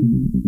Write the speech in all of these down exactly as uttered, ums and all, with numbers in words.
We'll be right back.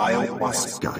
Ayahuasca.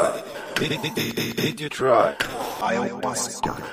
try? Did, did, did, did you try? Ayahuasca.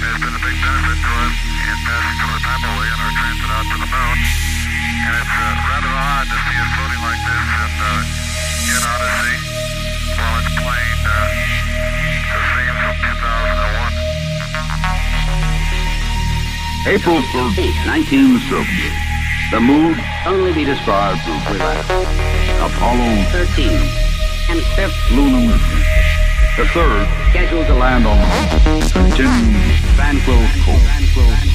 There's been a big benefit to it. It passes toward Napoli and our transit out to the moon. And it's uh, rather odd to see it floating like this in, uh, in Odyssey while it's playing uh, the themes of two thousand one. April thirteenth, nineteen seventy. The moon only be described from relax. Apollo thirteen and fifth lunar mission. The third scheduled to land on the moon. Ten tranquil coast.